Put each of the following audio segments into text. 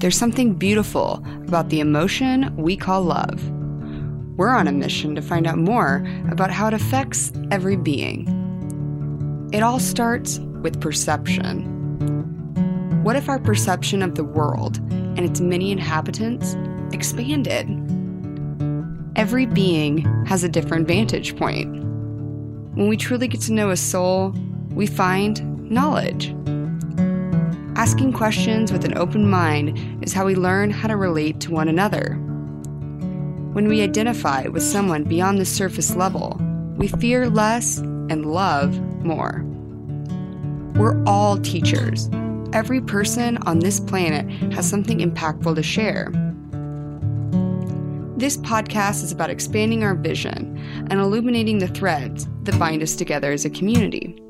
There's something beautiful about the emotion we call love. We're on a mission to find out more about how it affects every being. It all starts with perception. What if our perception of the world and its many inhabitants expanded? Every being has a different vantage point. When we truly get to know a soul, we find knowledge. Asking questions with an open mind is how we learn how to relate to one another. When we identify with someone beyond the surface level, we fear less and love more. We're all teachers. Every person on this planet has something impactful to share. This podcast is about expanding our vision and illuminating the threads that bind us together as a community.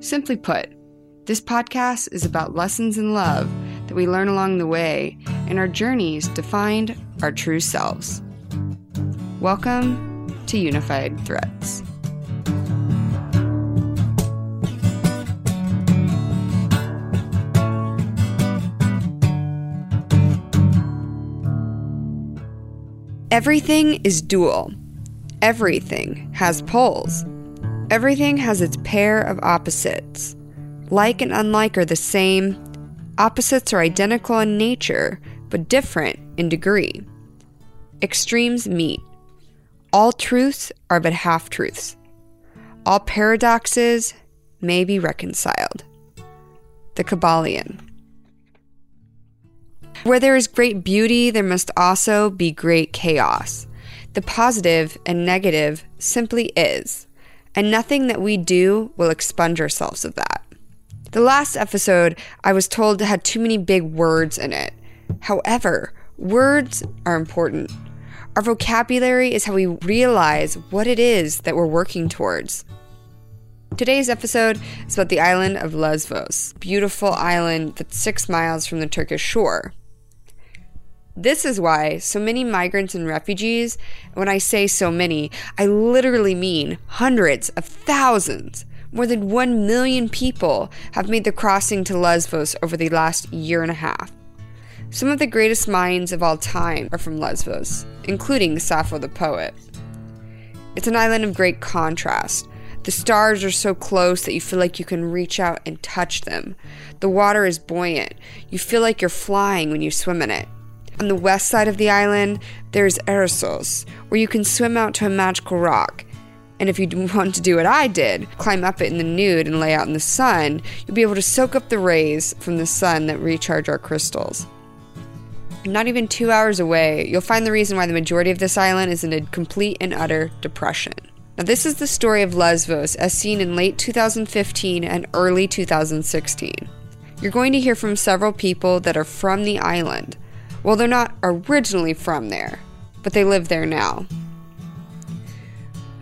Simply put, this podcast is about lessons in love that we learn along the way and our journeys to find our true selves. Welcome to Unified Threads. Everything is dual. Everything has poles. Everything has its pair of opposites. Like and unlike are the same. Opposites are identical in nature, but different in degree. Extremes meet. All truths are but half-truths. All paradoxes may be reconciled. The Kabbalion. Where there is great beauty, there must also be great chaos. The positive and negative simply is, and nothing that we do will expunge ourselves of that. The last episode, I was told, had too many big words in it. However, words are important. Our vocabulary is how we realize what it is that we're working towards. Today's episode is about the island of Lesvos, a beautiful island that's 6 miles from the Turkish shore. This is why so many migrants and refugees, when I say so many, I literally mean hundreds of thousands. More than 1 million people have made the crossing to Lesvos over the last year and a half. Some of the greatest minds of all time are from Lesvos, including Sappho the poet. It's an island of great contrast. The stars are so close that you feel like you can reach out and touch them. The water is buoyant. You feel like you're flying when you swim in it. On the west side of the island, there's Eressos, where you can swim out to a magical rock. And if you want to do what I did, climb up it in the nude and lay out in the sun, you'll be able to soak up the rays from the sun that recharge our crystals. Not even 2 hours away, you'll find the reason why the majority of this island is in a complete and utter depression. Now, this is the story of Lesvos as seen in late 2015 and early 2016. You're going to hear from several people that are from the island. Well, they're not originally from there, but they live there now.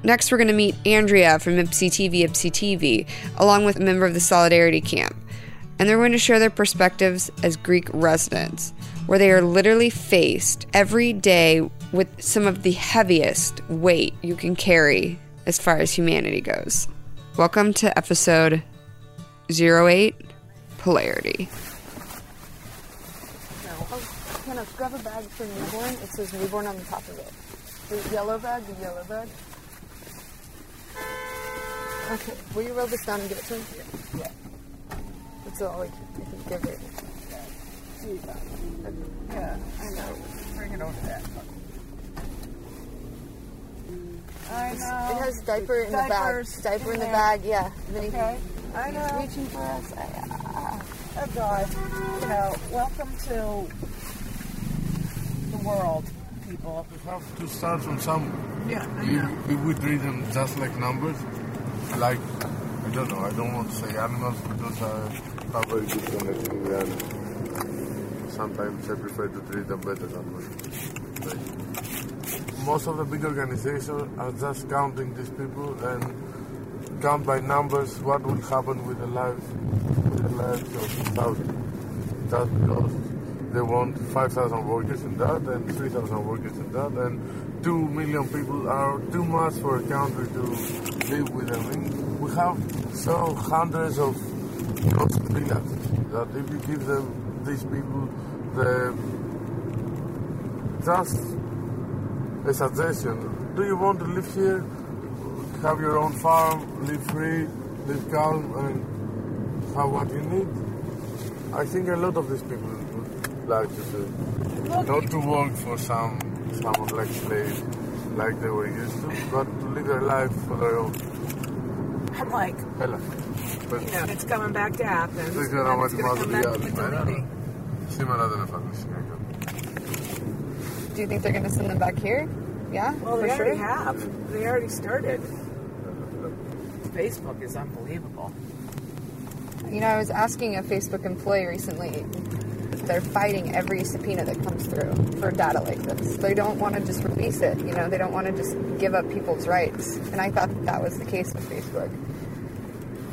Next, we're going to meet Andrea from Ipsi TV, along with a member of the Solidarity Camp. And they're going to share their perspectives as Greek residents, where they are literally faced every day with some of the heaviest weight you can carry as far as humanity goes. Welcome to episode 08, Polarity. No, grab a bag for newborn. It says newborn on the top of it. The yellow bag. Okay, will you roll this down and give it to him? Yeah. That's all I can give it. Yeah, I know. Bring it over that. I know. It has diaper in the bag. Diaper in the bag, yeah. Okay. I know. He's reaching for us. Oh, God. You know, welcome to the world, people. We have to start from somewhere. Yeah, I know. We would read them just like numbers. Like, I don't know, I don't want to say animals, because I'm not very good at connecting with animals. Sometimes I prefer to treat them better than like, most of the big organizations are just counting these people and count by numbers what will happen with the lives of thousands. Just because they want 5,000 workers in that and 3,000 workers in that and 2 million people are too much for a country to live with. I mean, we have so hundreds of not freelancers. That if you give them, these people, the just a suggestion, do you want to live here, have your own farm, live free, live calm, and have what you need? I think a lot of these people would like to do. Not to work for someone like slaves, like they were used to, but to live their life for their own. I'm like, Ella, but you know, it's coming back to Athens. This is what it's going to come back to Mitilini. Do you think they're going to send them back here? Yeah? Well, they already have. They already started. Facebook is unbelievable. You know, I was asking a Facebook employee recently. They're fighting every subpoena that comes through for data like this. They don't want to just release it. You know, they don't want to just give up people's rights. And I thought that was the case with Facebook.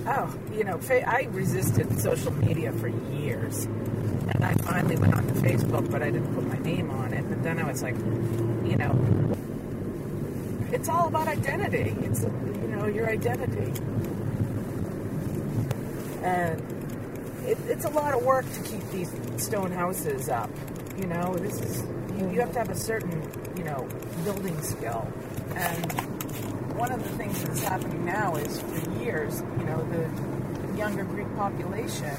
Oh, you know, I resisted social media for years. And I finally went on to Facebook, but I didn't put my name on it. But then I was like, you know, it's all about identity. It's, you know, your identity. And it's a lot of work to keep these stone houses up. You know, this is, you have to have a certain, you know, building skill. And one of the things that's happening now is for years, you know, the younger Greek population,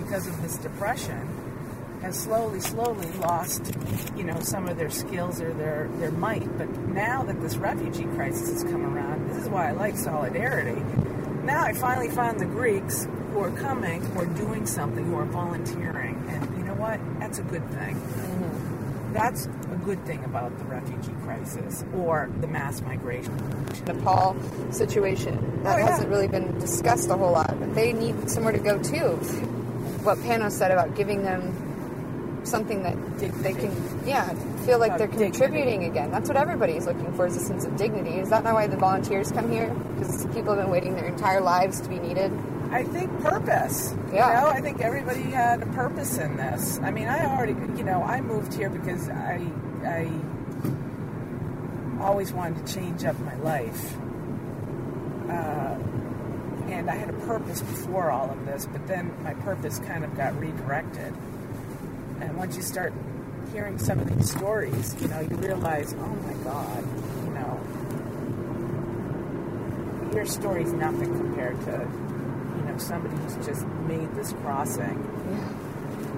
because of this depression, has slowly lost, you know, some of their skills or their might. But now that this refugee crisis has come around, this is why I like Solidarity. Now I finally found the Greeks who are coming, who are doing something, who are volunteering. And you know what? That's a good thing. Mm-hmm. That's a good thing about the refugee crisis or the mass migration. Nepal situation. That hasn't really been discussed a whole lot, but they need somewhere to go to. What Panos said about giving them something that they can, feel like they're contributing again. That's what everybody's looking for, is a sense of dignity. Is that not why the volunteers come here? Because people have been waiting their entire lives to be needed. I think purpose. Yeah. You know, I think everybody had a purpose in this. I mean, I already, you know, I moved here because I always wanted to change up my life. And I had a purpose before all of this, but then my purpose kind of got redirected. And once you start hearing some of these stories, you know, you realize, oh my God, you know, your story's nothing compared to, you know, somebody who's just made this crossing. Yeah.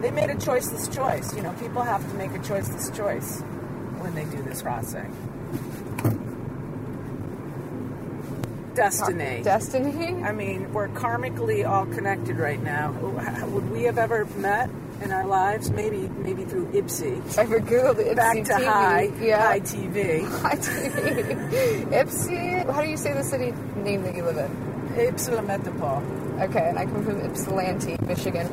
They made a choiceless choice. You know, people have to make a choiceless choice when they do this crossing. Destiny. I mean, we're karmically all connected right now. Would we have ever met in our lives? Maybe through Ipsi. I Googled Ipsi back to TV. High TV. High TV. Ipsi. How do you say the city name that you live in? Ypsilanti. Okay, and I come from Ypsilanti, Michigan.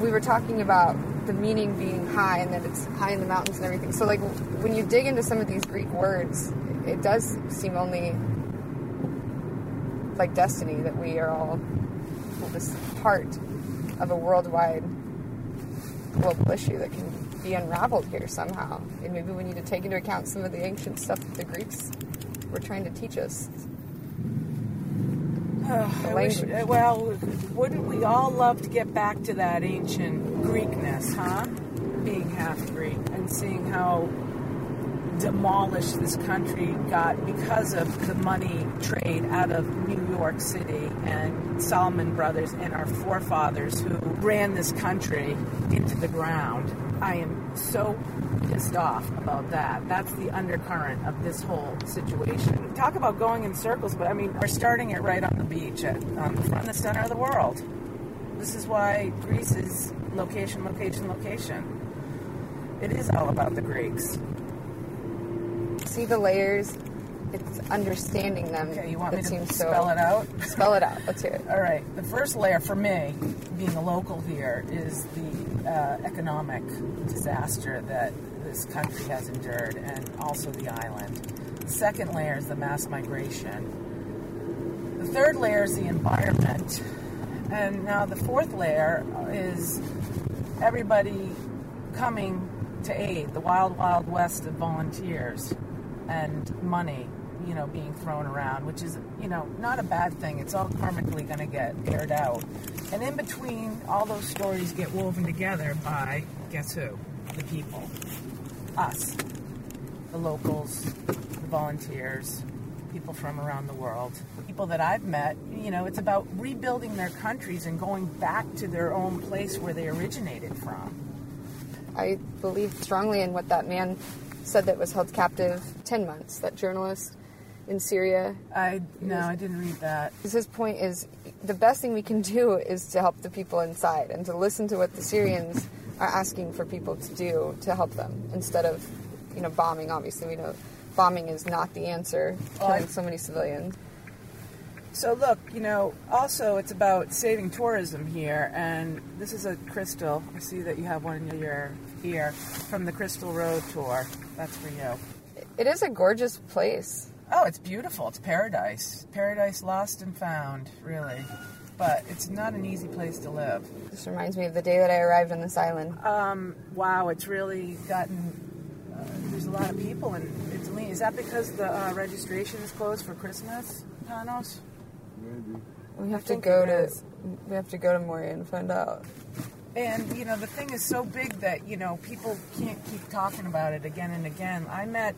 We were talking about the meaning being high, and that it's high in the mountains and everything. So, like, when you dig into some of these Greek words, it does seem only like destiny, that we are all this part of a worldwide global issue that can be unraveled here somehow. And maybe we need to take into account some of the ancient stuff that the Greeks were trying to teach us. Wouldn't we all love to get back to that ancient Greekness, huh? Being half Greek and seeing how demolished this country got because of the money trade out of New York City and Solomon Brothers and our forefathers who ran this country into the ground. I am so pissed off about that. That's the undercurrent of this whole situation. Talk about going in circles, but I mean, we're starting it right on the beach, on the center of the world. This is why Greece is location, location, location. It is all about the Greeks. See the layers, it's understanding them. Okay, you want me to spell it out? Spell it out, let's hear it. All right, the first layer for me, being a local here, is the economic disaster that this country has endured, and also the island. The second layer is the mass migration. The third layer is the environment. And now the fourth layer is everybody coming to aid, the wild, wild west of volunteers and money, you know, being thrown around, which is, you know, not a bad thing. It's all karmically going to get aired out. And in between, all those stories get woven together by, guess who? The people. Us. The locals, the volunteers, people from around the world, people that I've met. You know, it's about rebuilding their countries and going back to their own place where they originated from. I believe strongly in what that man said that was held captive 10 months, that journalist in Syria. I didn't read that. His point is the best thing we can do is to help the people inside and to listen to what the Syrians are asking for people to do to help them instead of, you know, bombing. Obviously, we know bombing is not the answer, killing so many civilians. So look, you know, also it's about saving tourism here, and this is a crystal. I see that you have one in your ear from the Crystal Road tour. That's for you. It is a gorgeous place. Oh, it's beautiful. It's paradise. Paradise lost and found, really. But it's not an easy place to live. This reminds me of the day that I arrived on this island. Wow, it's really gotten... there's a lot of people, and it's lean. Is that because the registration is closed for Christmas, Panos? Maybe. We have to go to Moria and find out. And you know, the thing is so big that, you know, people can't keep talking about it again and again. I met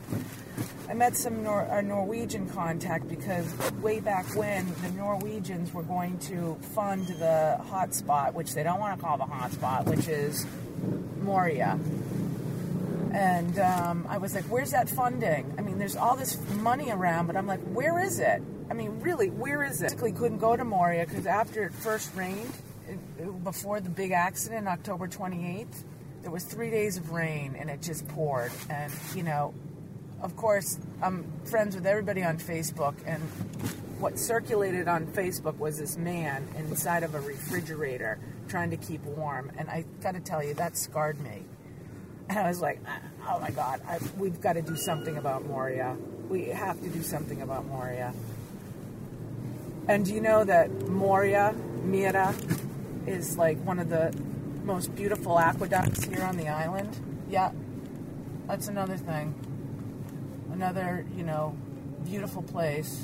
some our Norwegian contact because way back when the Norwegians were going to fund the hot spot, which they don't want to call the hot spot, which is Moria. And I was like, where's that funding? I mean, there's all this money around, but I'm like, where is it? I mean, really, where is it? Basically couldn't go to Moria because after it first rained, before the big accident, October 28th, there was 3 days of rain and it just poured. And, you know, of course, I'm friends with everybody on Facebook, and what circulated on Facebook was this man inside of a refrigerator trying to keep warm. And I got to tell you, that scarred me. And I was like, oh my God, we've got to do something about Moria. We have to do something about Moria. And do you know that Mira, is like one of the most beautiful aqueducts here on the island? Yeah, that's another thing. Another, you know, beautiful place.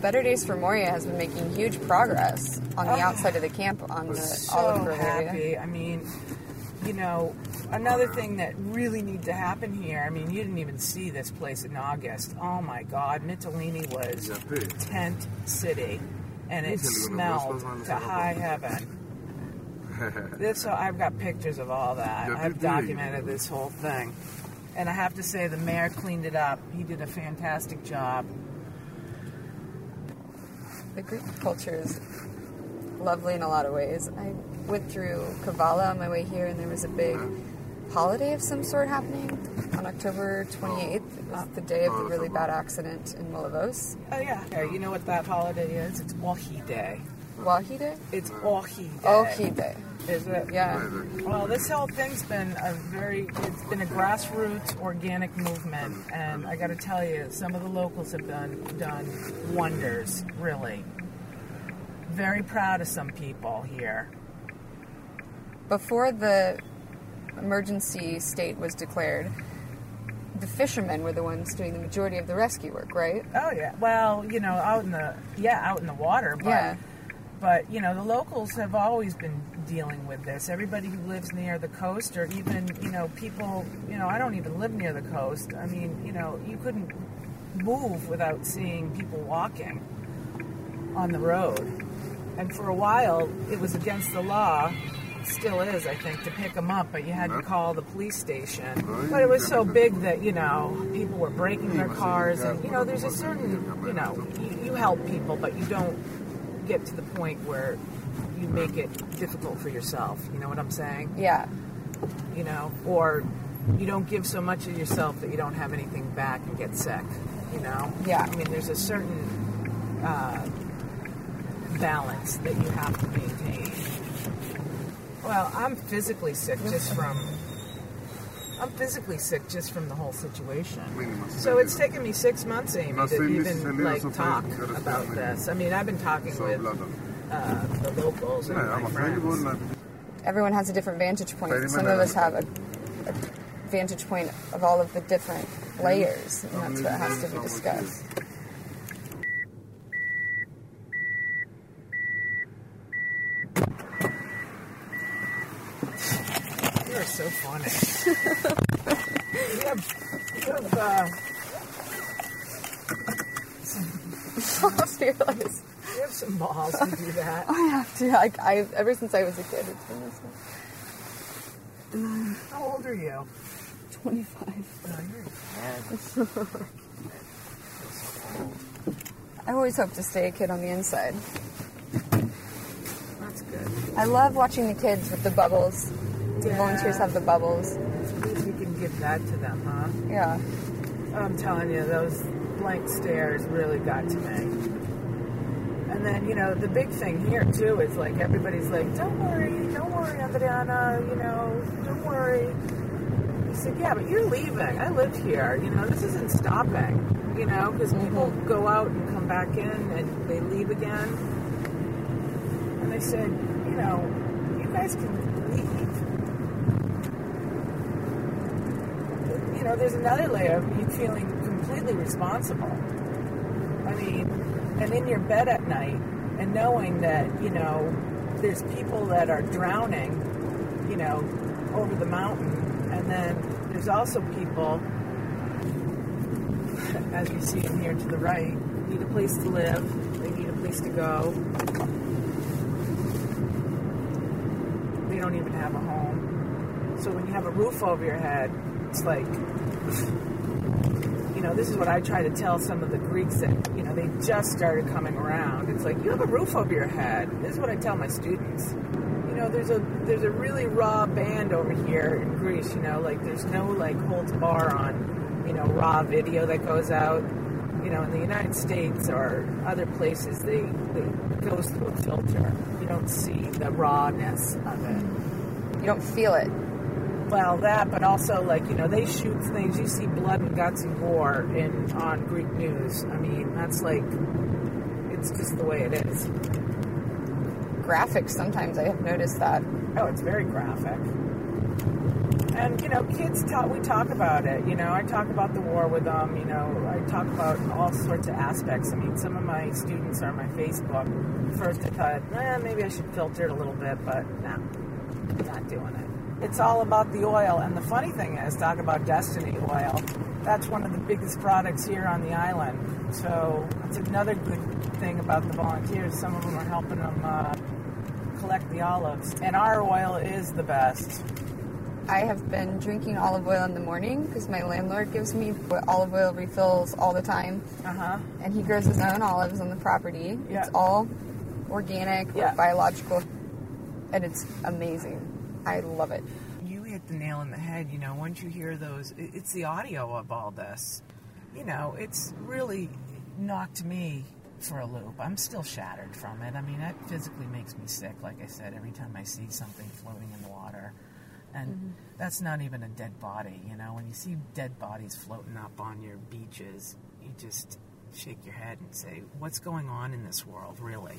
Better Days for Moria has been making huge progress on the outside of the camp, on the Olive Grove area. So happy. I mean, you know, another thing that really needs to happen here, I mean, you didn't even see this place in August. Oh, my God. Mitilini was tent city, and it smelled to high heaven. So I've got pictures of all that. I've documented this whole thing. And I have to say, the mayor cleaned it up. He did a fantastic job. The Greek culture is lovely in a lot of ways. I went through Kavala on my way here, and there was a big holiday of some sort happening on October 28th. It was the day of the really bad accident in Molivos. Oh, yeah. Okay, you know what that holiday is? It's Ohi Day. Ohi Day? It's Ohi Day. Ohi Day. Is it? Yeah. Well, this whole thing's been a grassroots organic movement, and I got to tell you, some of the locals have done wonders, really. Very proud of some people here. Before the emergency state was declared, the fishermen were the ones doing the majority of the rescue work, right? Oh yeah. Well, you know, out in the water, but yeah. But you know, the locals have always been dealing with this. Everybody who lives near the coast, or even, you know, people, you know, I don't even live near the coast. I mean, you know, you couldn't move without seeing people walking on the road. And for a while, it was against the law. Still is, I think, to pick them up, but you had to call the police station. But it was so big that, you know, people were breaking their cars, and, you know, there's a certain, you know, you help people, but you don't get to the point where you make it difficult for yourself, you know what I'm saying? Yeah. You know, or you don't give so much of yourself that you don't have anything back and get sick, you know? Yeah. I mean, there's a certain balance that you have to maintain. Well, I'm physically sick just from the whole situation. So it's taken me 6 months, Amy, to even, like, talk about this. I mean, I've been talking with the locals and my friends. Everyone has a different vantage point. Some of us have a vantage point of all of the different layers, and that's what has to be discussed. so funny. You have some balls to do that. I have to. I ever since I was a kid, it's been this way. How old are you? 25. No, you're a kid. I always hope to stay a kid on the inside. That's good. I love watching the kids with the bubbles. The volunteers have the bubbles. It's good you can give that to them, huh? Yeah. I'm telling you, those blank stares really got to me. And then, you know, the big thing here, too, is like everybody's like, don't worry, Adriana, you know, don't worry. I said, yeah, but you're leaving. I live here. You know, this isn't stopping. You know, because people go out and come back in and they leave again. And they said, you know, you guys can leave. You know, there's another layer of you feeling completely responsible. I mean, and in your bed at night and knowing that, you know, there's people that are drowning, you know, over the mountain. And then there's also people, as you see them here to the right, need a place to live, they need a place to go, they don't even have a home. So when you have a roof over your head, it's like, you know, this is what I try to tell some of the Greeks that, you know, they just started coming around. It's like, you have a roof over your head. This is what I tell my students. You know, there's a really raw band over here in Greece, you know, like there's no like holds bar on, you know, raw video that goes out. You know, in the United States or other places, they goes through a filter. You don't see the rawness of it. You don't feel it. Well, that, but also, like, you know, they shoot things. You see blood and guts and gore on Greek news. I mean, that's like, it's just the way it is. Graphic sometimes, I have noticed that. Oh, it's very graphic. And, you know, kids, we talk about it, you know. I talk about the war with them, you know. I talk about all sorts of aspects. I mean, some of my students are on my Facebook. First I thought, maybe I should filter it a little bit, but no, not doing it. It's all about the oil. And the funny thing is, talk about Destiny oil. That's one of the biggest products here on the island. So that's another good thing about the volunteers. Some of them are helping them collect the olives. And our oil is the best. I have been drinking olive oil in the morning because my landlord gives me olive oil refills all the time. Uh-huh. And he grows his own olives on the property. Yeah. It's all organic, biological, and it's amazing. I love it. You hit the nail on the head, you know, once you hear those, it's the audio of all this. You know, it's really knocked me for a loop. I'm still shattered from it. I mean, that physically makes me sick, like I said, every time I see something floating in the water. And that's not even a dead body, you know. When you see dead bodies floating up on your beaches, you just shake your head and say, what's going on in this world, really?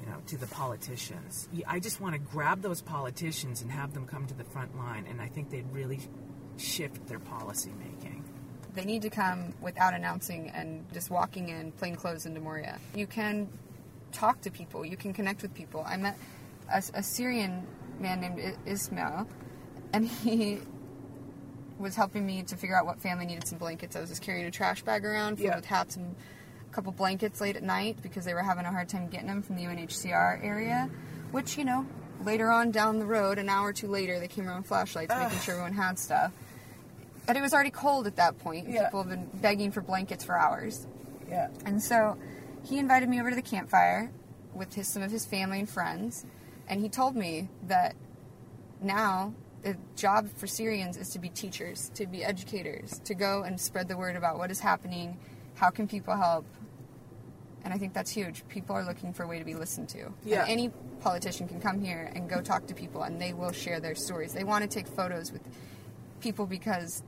You know, to the politicians. I just want to grab those politicians and have them come to the front line, and I think they'd really shift their policy making. They need to come without announcing and just walking in plain clothes into Moria. You can talk to people. You can connect with people. I met a Syrian man named Ismail, and he was helping me to figure out what family needed some blankets. I was just carrying a trash bag around filled with hats and a couple blankets late at night because they were having a hard time getting them from the UNHCR area, which, you know, later on down the road, an hour or two later, they came around with flashlights making sure everyone had stuff. But it was already cold at that point. Yeah. People have been begging for blankets for hours. Yeah. And so he invited me over to the campfire with some of his family and friends. And he told me that now the job for Syrians is to be teachers, to be educators, to go and spread the word about what is happening, how can people help. And I think that's huge. People are looking for a way to be listened to. Yeah. And any politician can come here and go talk to people, and they will share their stories. They want to take photos with people because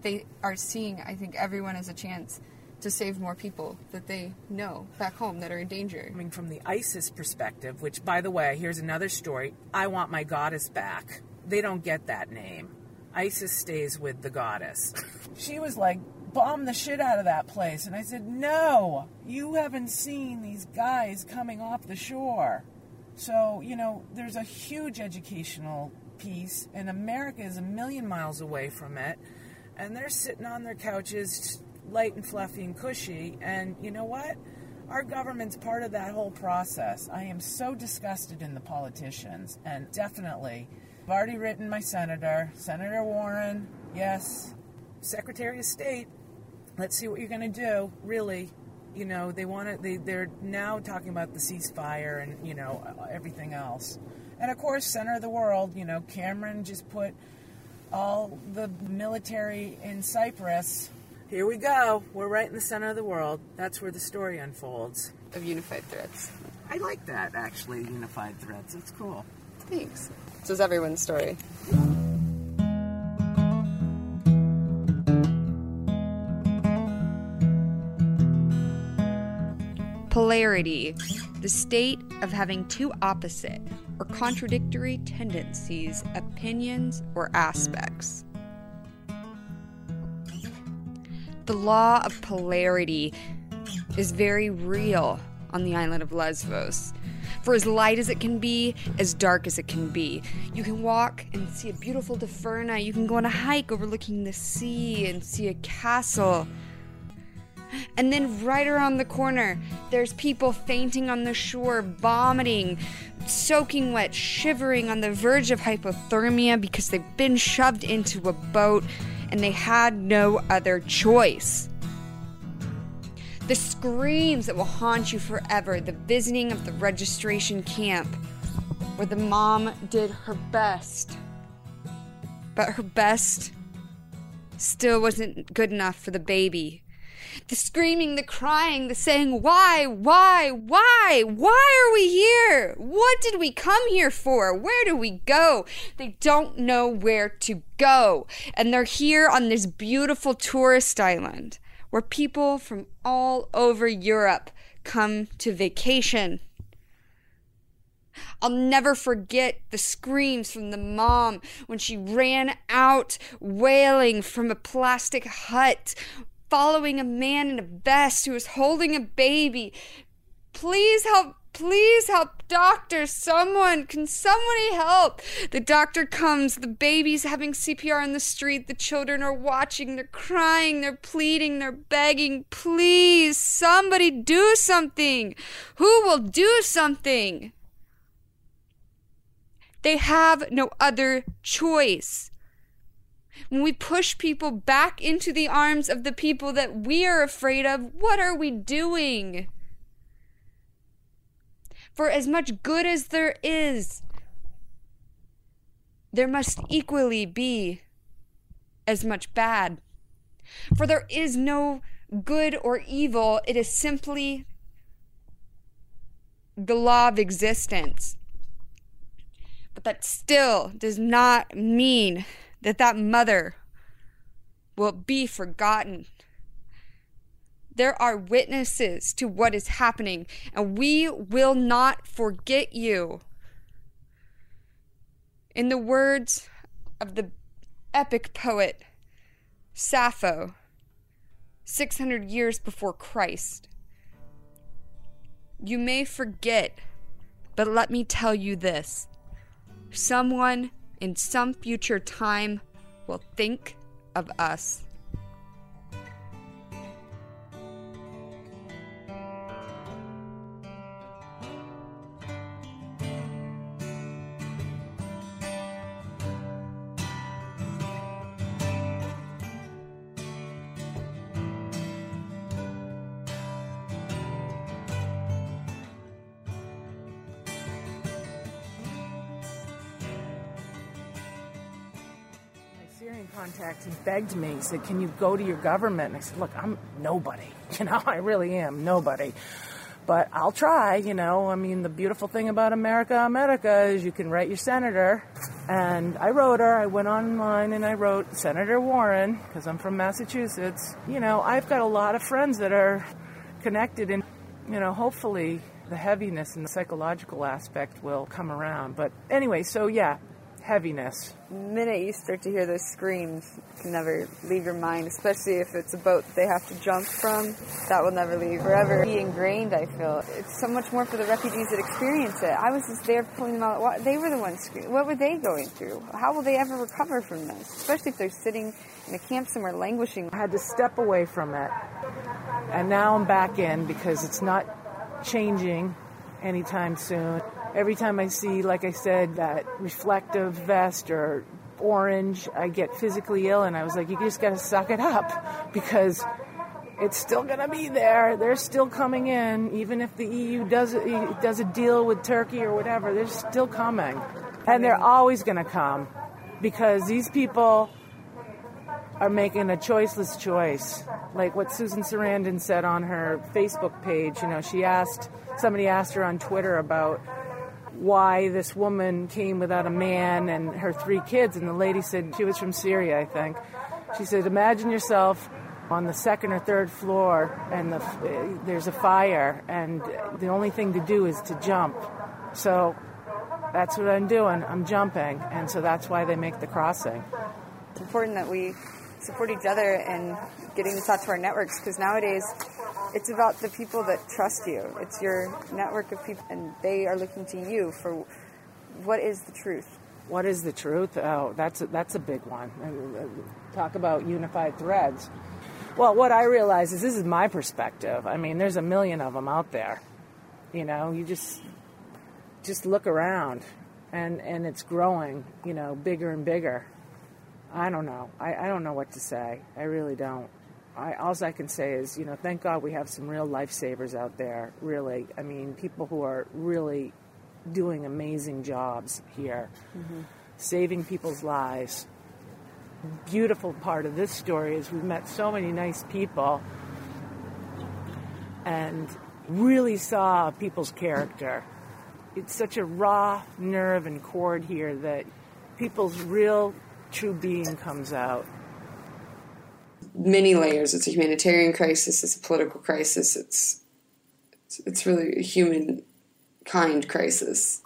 they are seeing, I think, everyone has a chance to save more people that they know back home that are in danger. I mean, from the ISIS perspective, which, by the way, here's another story. I want my goddess back. They don't get that name. ISIS stays with the goddess. She was like, bomb the shit out of that place. And I said, no, you haven't seen these guys coming off the shore. So, you know, there's a huge educational peace, and America is a million miles away from it, and they're sitting on their couches, light and fluffy and cushy, and you know what? Our government's part of that whole process. I am so disgusted in the politicians, and definitely, I've already written my senator, Senator Warren, yes, Secretary of State, let's see what you're going to do, really. You know, they want to, they're now talking about the ceasefire and, you know, everything else. And, of course, center of the world, you know, Cameron just put all the military in Cyprus. Here we go. We're right in the center of the world. That's where the story unfolds. Of Unified Threads. I like that, actually, Unified Threads. It's cool. Thanks. This is everyone's story. Polarity, the state of having two opposite or contradictory tendencies, opinions, or aspects. The law of polarity is very real on the island of Lesvos. For as light as it can be, as dark as it can be. You can walk and see a beautiful taverna. You can go on a hike overlooking the sea and see a castle. And then right around the corner, there's people fainting on the shore, vomiting, soaking wet, shivering on the verge of hypothermia because they've been shoved into a boat and they had no other choice. The screams that will haunt you forever, the visiting of the registration camp where the mom did her best, but her best still wasn't good enough for the baby. The screaming, the crying, the saying, why are we here? What did we come here for? Where do we go? They don't know where to go. And they're here on this beautiful tourist island where people from all over Europe come to vacation. I'll never forget the screams from the mom when she ran out wailing from a plastic hut, following a man in a vest who was holding a baby. Please help, doctor, someone, can somebody help? The doctor comes, the baby's having CPR in the street, the children are watching, they're crying, they're pleading, they're begging, please, somebody do something. Who will do something? They have no other choice. When we push people back into the arms of the people that we are afraid of, what are we doing? For as much good as there is, there must equally be as much bad. For there is no good or evil, it is simply the law of existence. But that still does not mean that mother will be forgotten. There are witnesses to what is happening, and we will not forget you. In the words of the epic poet Sappho, 600 years before Christ, you may forget, but let me tell you this. Someone in some future time will think of us. Contacts and begged me, said, can you go to your government? And I said, look, I'm nobody, you know, I really am nobody, but I'll try, you know. I mean, the beautiful thing about America is you can write your senator, and I wrote her. I went online and I wrote Senator Warren, because I'm from Massachusetts. You know, I've got a lot of friends that are connected, and, you know, hopefully the heaviness and the psychological aspect will come around. But anyway, so yeah, heaviness. The minute you start to hear those screams, you can never leave your mind, especially if it's a boat that they have to jump from. That will never leave forever. Be ingrained, I feel. It's so much more for the refugees that experience it. I was just there pulling them out. They were the ones screaming. What were they going through? How will they ever recover from this? Especially if they're sitting in a camp somewhere languishing. I had to step away from it, and now I'm back in because it's not changing anytime soon. Every time I see, like I said, that reflective vest or orange, I get physically ill, and I was like, you just got to suck it up because it's still going to be there. They're still coming in, even if the EU does a deal with Turkey or whatever. They're still coming, and they're always going to come because these people are making a choiceless choice. Like what Susan Sarandon said on her Facebook page, you know, somebody asked her on Twitter about why this woman came without a man and her 3 kids, and the lady said, she was from Syria, I think. She said, imagine yourself on the 2nd or 3rd floor, and there's a fire, and the only thing to do is to jump. So that's what I'm doing. I'm jumping, and so that's why they make the crossing. It's important that we support each other and getting this out to our networks, because nowadays it's about the people that trust you. It's your network of people, and they are looking to you for what is the truth. What is the truth? Oh, that's a big one. Talk about unified threads. Well, what I realize is this is my perspective. I mean, there's a million of them out there. You know, you just look around, and it's growing, you know, bigger and bigger. I don't know. I don't know what to say. I really don't. All I can say is, you know, thank God we have some real lifesavers out there, really. I mean, people who are really doing amazing jobs here, saving people's lives. Beautiful part of this story is we've met so many nice people and really saw people's character. It's such a raw nerve and cord here that people's real true being comes out. Many layers. It's a humanitarian crisis. It's a political crisis. It's really a humankind crisis.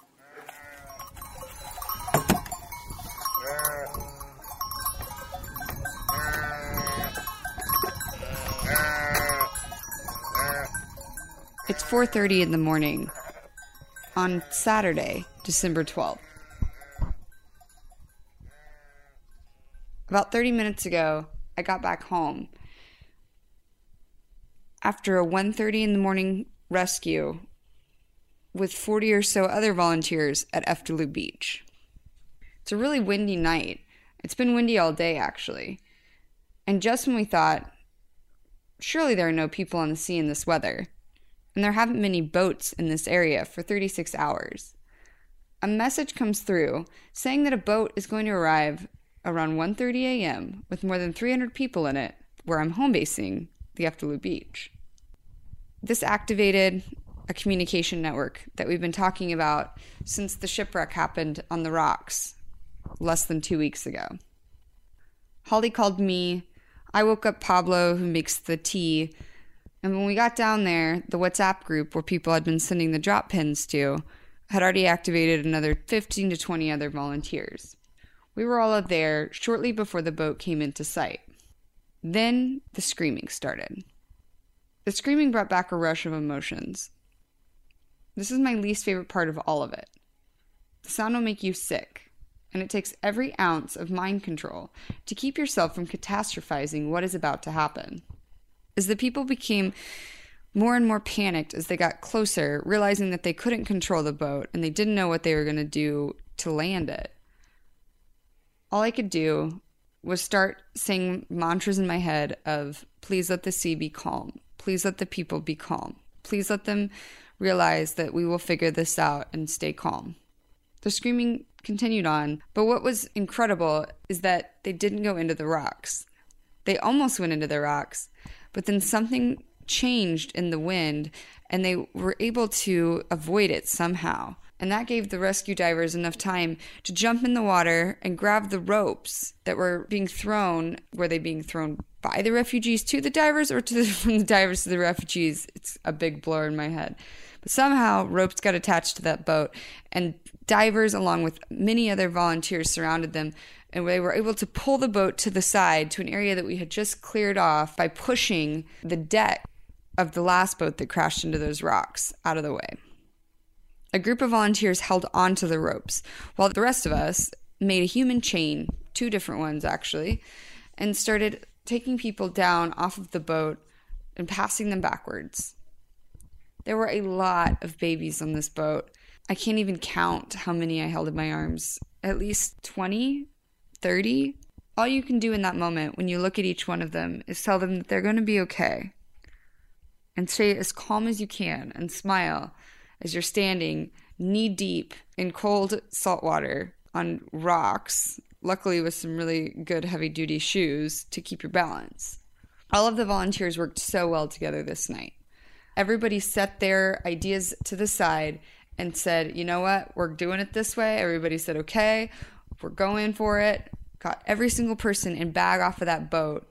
It's 4:30 in the morning on Saturday, December 12th. About 30 minutes ago, I got back home after a 1:30 in the morning rescue with 40 or so other volunteers at Eftalou Beach. It's a really windy night. It's been windy all day, actually. And just when we thought, surely there are no people on the sea in this weather, and there haven't many boats in this area for 36 hours, a message comes through saying that a boat is going to arrive around 1:30 a.m., with more than 300 people in it, where I'm home basing, the Eftalou Beach. This activated a communication network that we've been talking about since the shipwreck happened on the rocks less than 2 weeks ago. Holly called me. I woke up Pablo, who makes the tea. And when we got down there, the WhatsApp group where people had been sending the drop pins to had already activated another 15 to 20 other volunteers. We were all out there shortly before the boat came into sight. Then the screaming started. The screaming brought back a rush of emotions. This is my least favorite part of all of it. The sound will make you sick, and it takes every ounce of mind control to keep yourself from catastrophizing what is about to happen. As the people became more and more panicked as they got closer, realizing that they couldn't control the boat and they didn't know what they were going to do to land it, all I could do was start saying mantras in my head of, please let the sea be calm. Please let the people be calm. Please let them realize that we will figure this out and stay calm. The screaming continued on, but what was incredible is that they didn't go into the rocks. They almost went into the rocks, but then something changed in the wind, and they were able to avoid it somehow. And that gave the rescue divers enough time to jump in the water and grab the ropes that were being thrown. Were they being thrown by the refugees to the divers or from the divers to the refugees? It's a big blur in my head. But somehow ropes got attached to that boat and Divers, along with many other volunteers, surrounded them, and they were able to pull the boat to the side to an area that we had just cleared off by pushing the deck of the last boat that crashed into those rocks out of the way. A group of volunteers held onto the ropes, while the rest of us made a human chain, two different ones actually, and started taking people down off of the boat and passing them backwards. There were a lot of babies on this boat. I can't even count how many I held in my arms. At least 20, 30. All you can do in that moment when you look at each one of them is tell them that they're going to be okay. And stay as calm as you can and smile as you're standing knee deep in cold salt water on rocks, luckily with some really good heavy duty shoes to keep your balance. All of the volunteers worked so well together this night. Everybody set their ideas to the side and said, you know what, we're doing it this way. Everybody said, okay, we're going for it. Got every single person in bag off of that boat.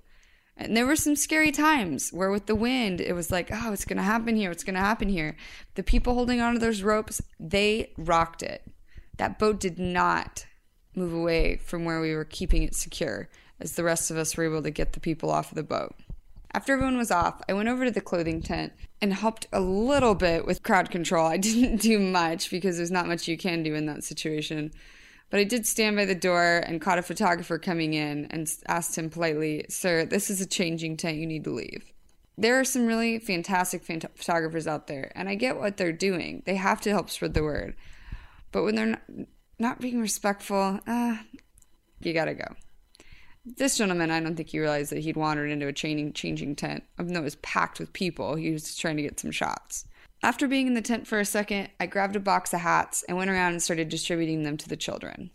And there were some scary times where with the wind, it was like, oh, it's going to happen here. It's going to happen here. The people holding onto those ropes, they rocked it. That boat did not move away from where we were keeping it secure as the rest of us were able to get the people off of the boat. After everyone was off, I went over to the clothing tent and helped a little bit with crowd control. I didn't do much because there's not much you can do in that situation. But I did stand by the door and caught a photographer coming in and asked him politely, sir, this is a changing tent. You need to leave. There are some really fantastic photographers out there, and I get what they're doing. They have to help spread the word. But when they're not being respectful, you gotta go. This gentleman, I don't think he realized that he'd wandered into a changing tent. I know it was packed with people. He was just trying to get some shots. After being in the tent for a second, I grabbed a box of hats and went around and started distributing them to the children.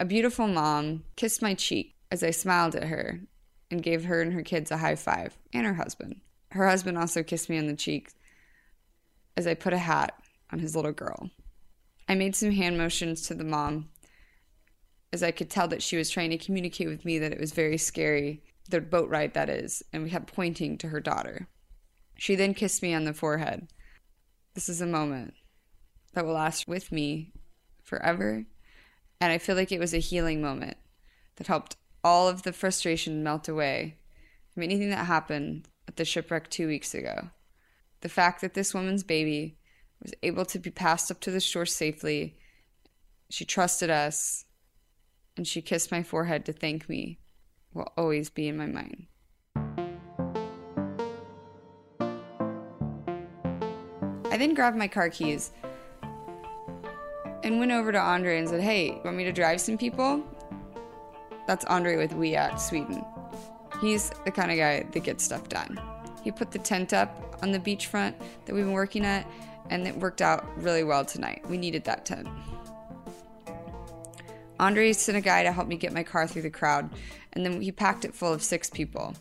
A beautiful mom kissed my cheek as I smiled at her and gave her and her kids a high five, and her husband. Her husband also kissed me on the cheek as I put a hat on his little girl. I made some hand motions to the mom, as I could tell that she was trying to communicate with me that it was very scary, the boat ride that is, and we kept pointing to her daughter. She then kissed me on the forehead. This is a moment that will last with me forever, and I feel like it was a healing moment that helped all of the frustration melt away from anything that happened at the shipwreck 2 weeks ago. The fact that this woman's baby was able to be passed up to the shore safely, she trusted us, and she kissed my forehead to thank me, will always be in my mind. I then grabbed my car keys and went over to Andre and said, hey, you want me to drive some people? That's Andre with We Act Sweden. He's the kind of guy that gets stuff done. He put the tent up on the beachfront that we've been working at, and it worked out really well tonight. We needed that tent. Andre sent a guy to help me get my car through the crowd, and then he packed it full of 6 people.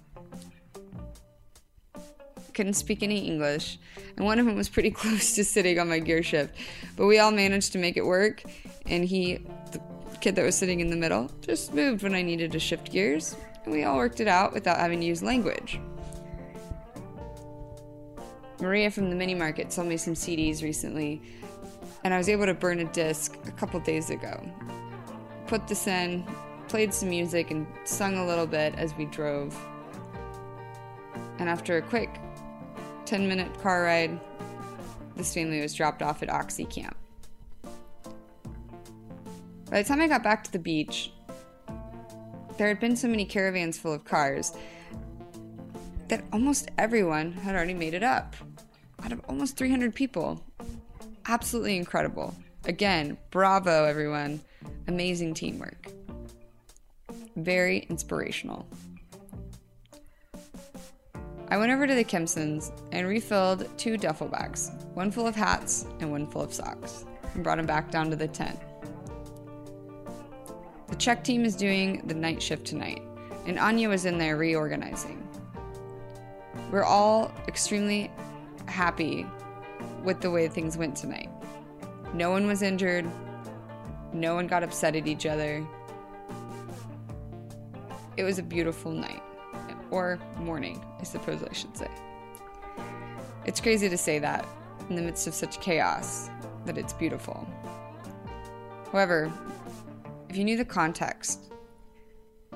Couldn't speak any English, and one of them was pretty close to sitting on my gear shift, but we all managed to make it work, and the kid that was sitting in the middle, just moved when I needed to shift gears, and we all worked it out without having to use language. Maria from the mini market sold me some CDs recently, and I was able to burn a disc a couple days ago. Put this in, played some music, and sung a little bit as we drove. And after a quick 10-minute car ride, this family was dropped off at Oxy Camp. By the time I got back to the beach, there had been so many caravans full of cars that almost everyone had already made it up. Out of almost 300 people. Absolutely incredible. Again, bravo, everyone. Amazing teamwork. Very inspirational. I went over to the Kempsons and refilled 2 duffel bags, one full of hats and one full of socks, and brought them back down to the tent. The check team is doing the night shift tonight, and Anya was in there reorganizing. We're all extremely happy with the way things went tonight. No one was injured. No one got upset at each other. It was a beautiful night. Or morning, I suppose I should say. It's crazy to say that in the midst of such chaos, that it's beautiful. However, if you knew the context,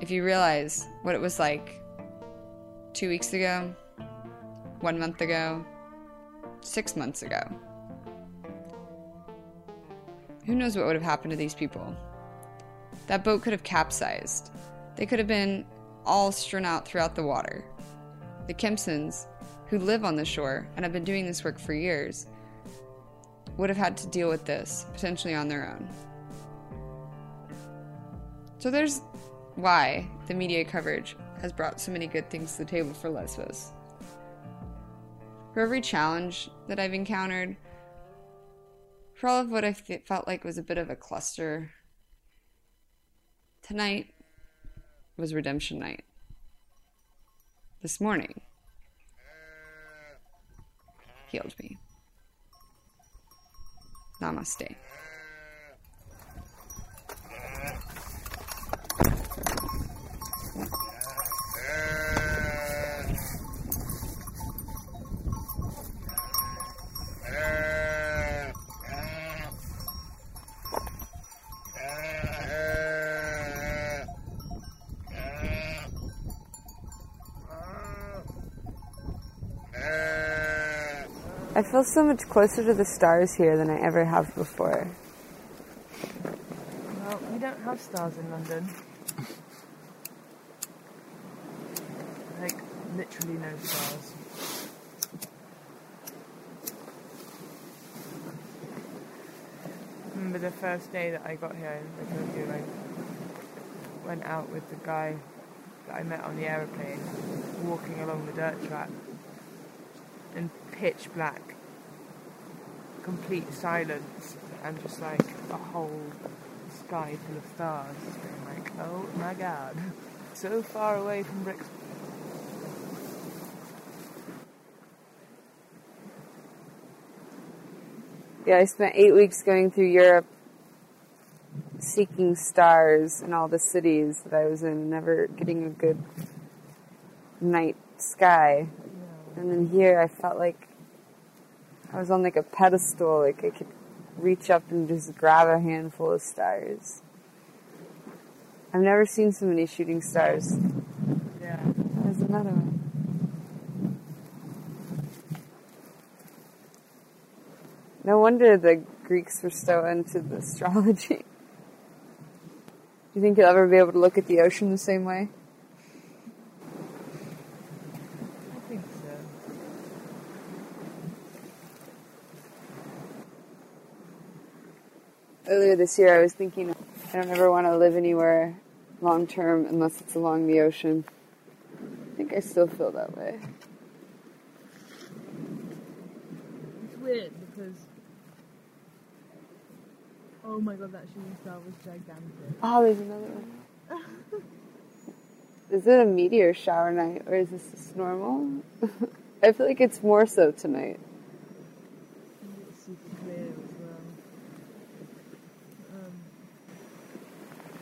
if you realize what it was like 2 weeks ago, 1 month ago, 6 months ago, who knows what would have happened to these people? That boat could have capsized. They could have been all strewn out throughout the water. The Kempsons, who live on the shore and have been doing this work for years, would have had to deal with this, potentially on their own. So there's why the media coverage has brought so many good things to the table for Lesvos. For every challenge that I've encountered, for all of what I felt like was a bit of a cluster, tonight was redemption night. This morning healed me. Namaste. I feel so much closer to the stars here than I ever have before. Well, we don't have stars in London. Like, literally no stars. I remember the first day that I got here, I told you, I went out with the guy that I met on the aeroplane, walking along the dirt track. And pitch black, complete silence, and just like a whole sky full of stars. Being like, oh my god, so far away from Brixton. Yeah, I spent 8 weeks going through Europe, seeking stars in all the cities that I was in, never getting a good night sky. And then here I felt like I was on like a pedestal, like I could reach up and just grab a handful of stars. I've never seen so many shooting stars. Yeah. There's another one. No wonder the Greeks were so into the astrology. Do you think you'll ever be able to look at the ocean the same way? Earlier this year, I was thinking, I don't ever want to live anywhere long-term unless it's along the ocean. I think I still feel that way. It's weird because... Oh my god, that shooting star was gigantic. Oh, there's another one. Is it a meteor shower night, or is this just normal? I feel like it's more so tonight. It's super clear.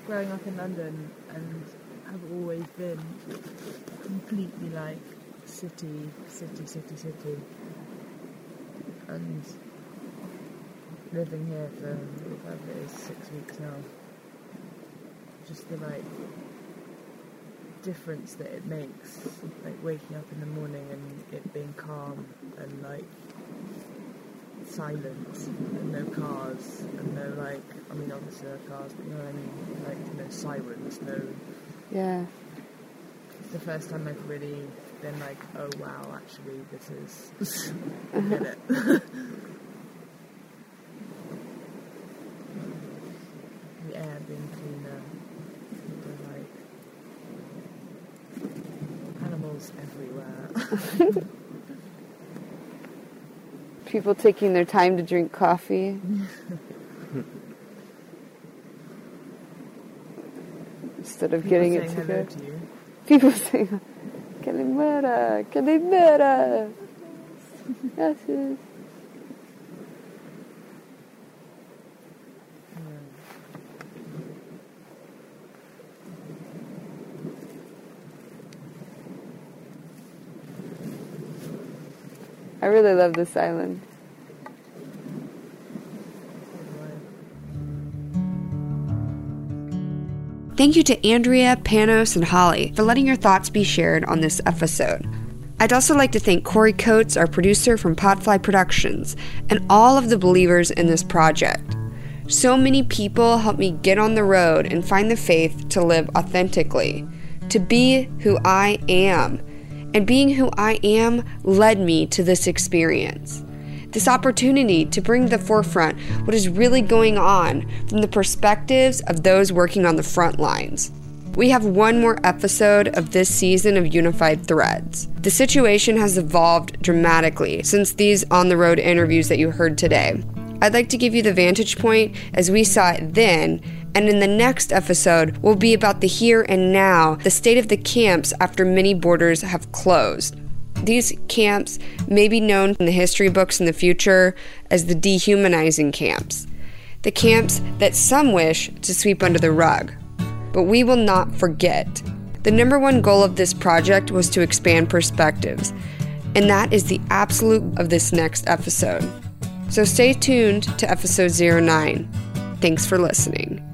Growing up in London, and have always been completely like city, and living here for whatever it is, 6 weeks now, just the like difference that it makes, like waking up in the morning and it being calm and like silent and no cars and no like, I mean obviously there are cars, but you know what I mean, like no sirens, no... Yeah. It's the first time I've really been like, oh wow, actually this is... I get it. The air being cleaner, the like... animals everywhere. People taking their time to drink coffee. Instead of getting it together. People saying, Kalimera, Kalimera. Yes. I really love this island. Thank you to Andrea, Panos, and Holly for letting your thoughts be shared on this episode. I'd also like to thank Corey Coates, our producer from Podfly Productions, and all of the believers in this project. So many people helped me get on the road and find the faith to live authentically, to be who I am. And being who I am led me to this experience, this opportunity to bring to the forefront what is really going on from the perspectives of those working on the front lines. We have one more episode of this season of Unified Threads. The situation has evolved dramatically since these on-the-road interviews that you heard today. I'd like to give you the vantage point as we saw it then, and in the next episode will be about the here and now, the state of the camps after many borders have closed. These camps may be known in the history books in the future as the dehumanizing camps, the camps that some wish to sweep under the rug. But we will not forget. The #1 goal of this project was to expand perspectives, and that is the absolute of this next episode. So stay tuned to episode 09. Thanks for listening.